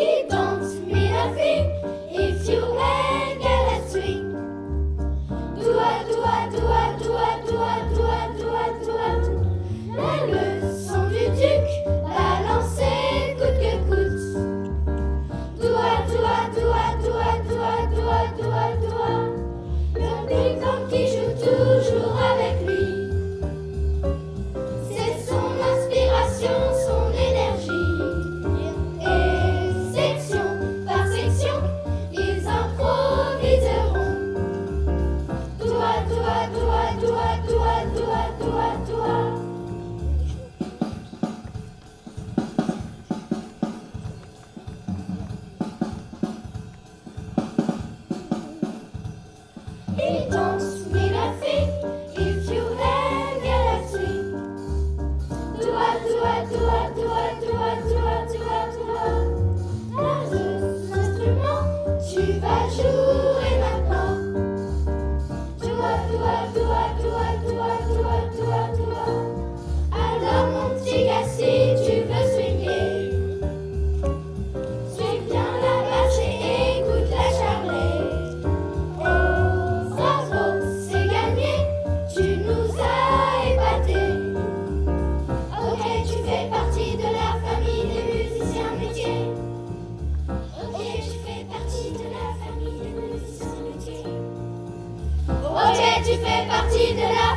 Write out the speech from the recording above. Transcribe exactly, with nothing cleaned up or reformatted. He don't mean a thing if you ain't got a swing. Do a do a do a do a do a do a do a do a do. La leçon du duc, balancez coûte que coûte. Do a do a do a do a do a do a do a do a. Le brigand qui joue toujours avec lui. He don't mean a thing if you ain't got a swing. Do a do a do a do a do a do a do a do a. T'as deux instruments, tu vas jouer maintenant. Do a do a do a do a do a do a do a do a. Alors mon petit gars, si tu veux swinguer. Tu fais partie de la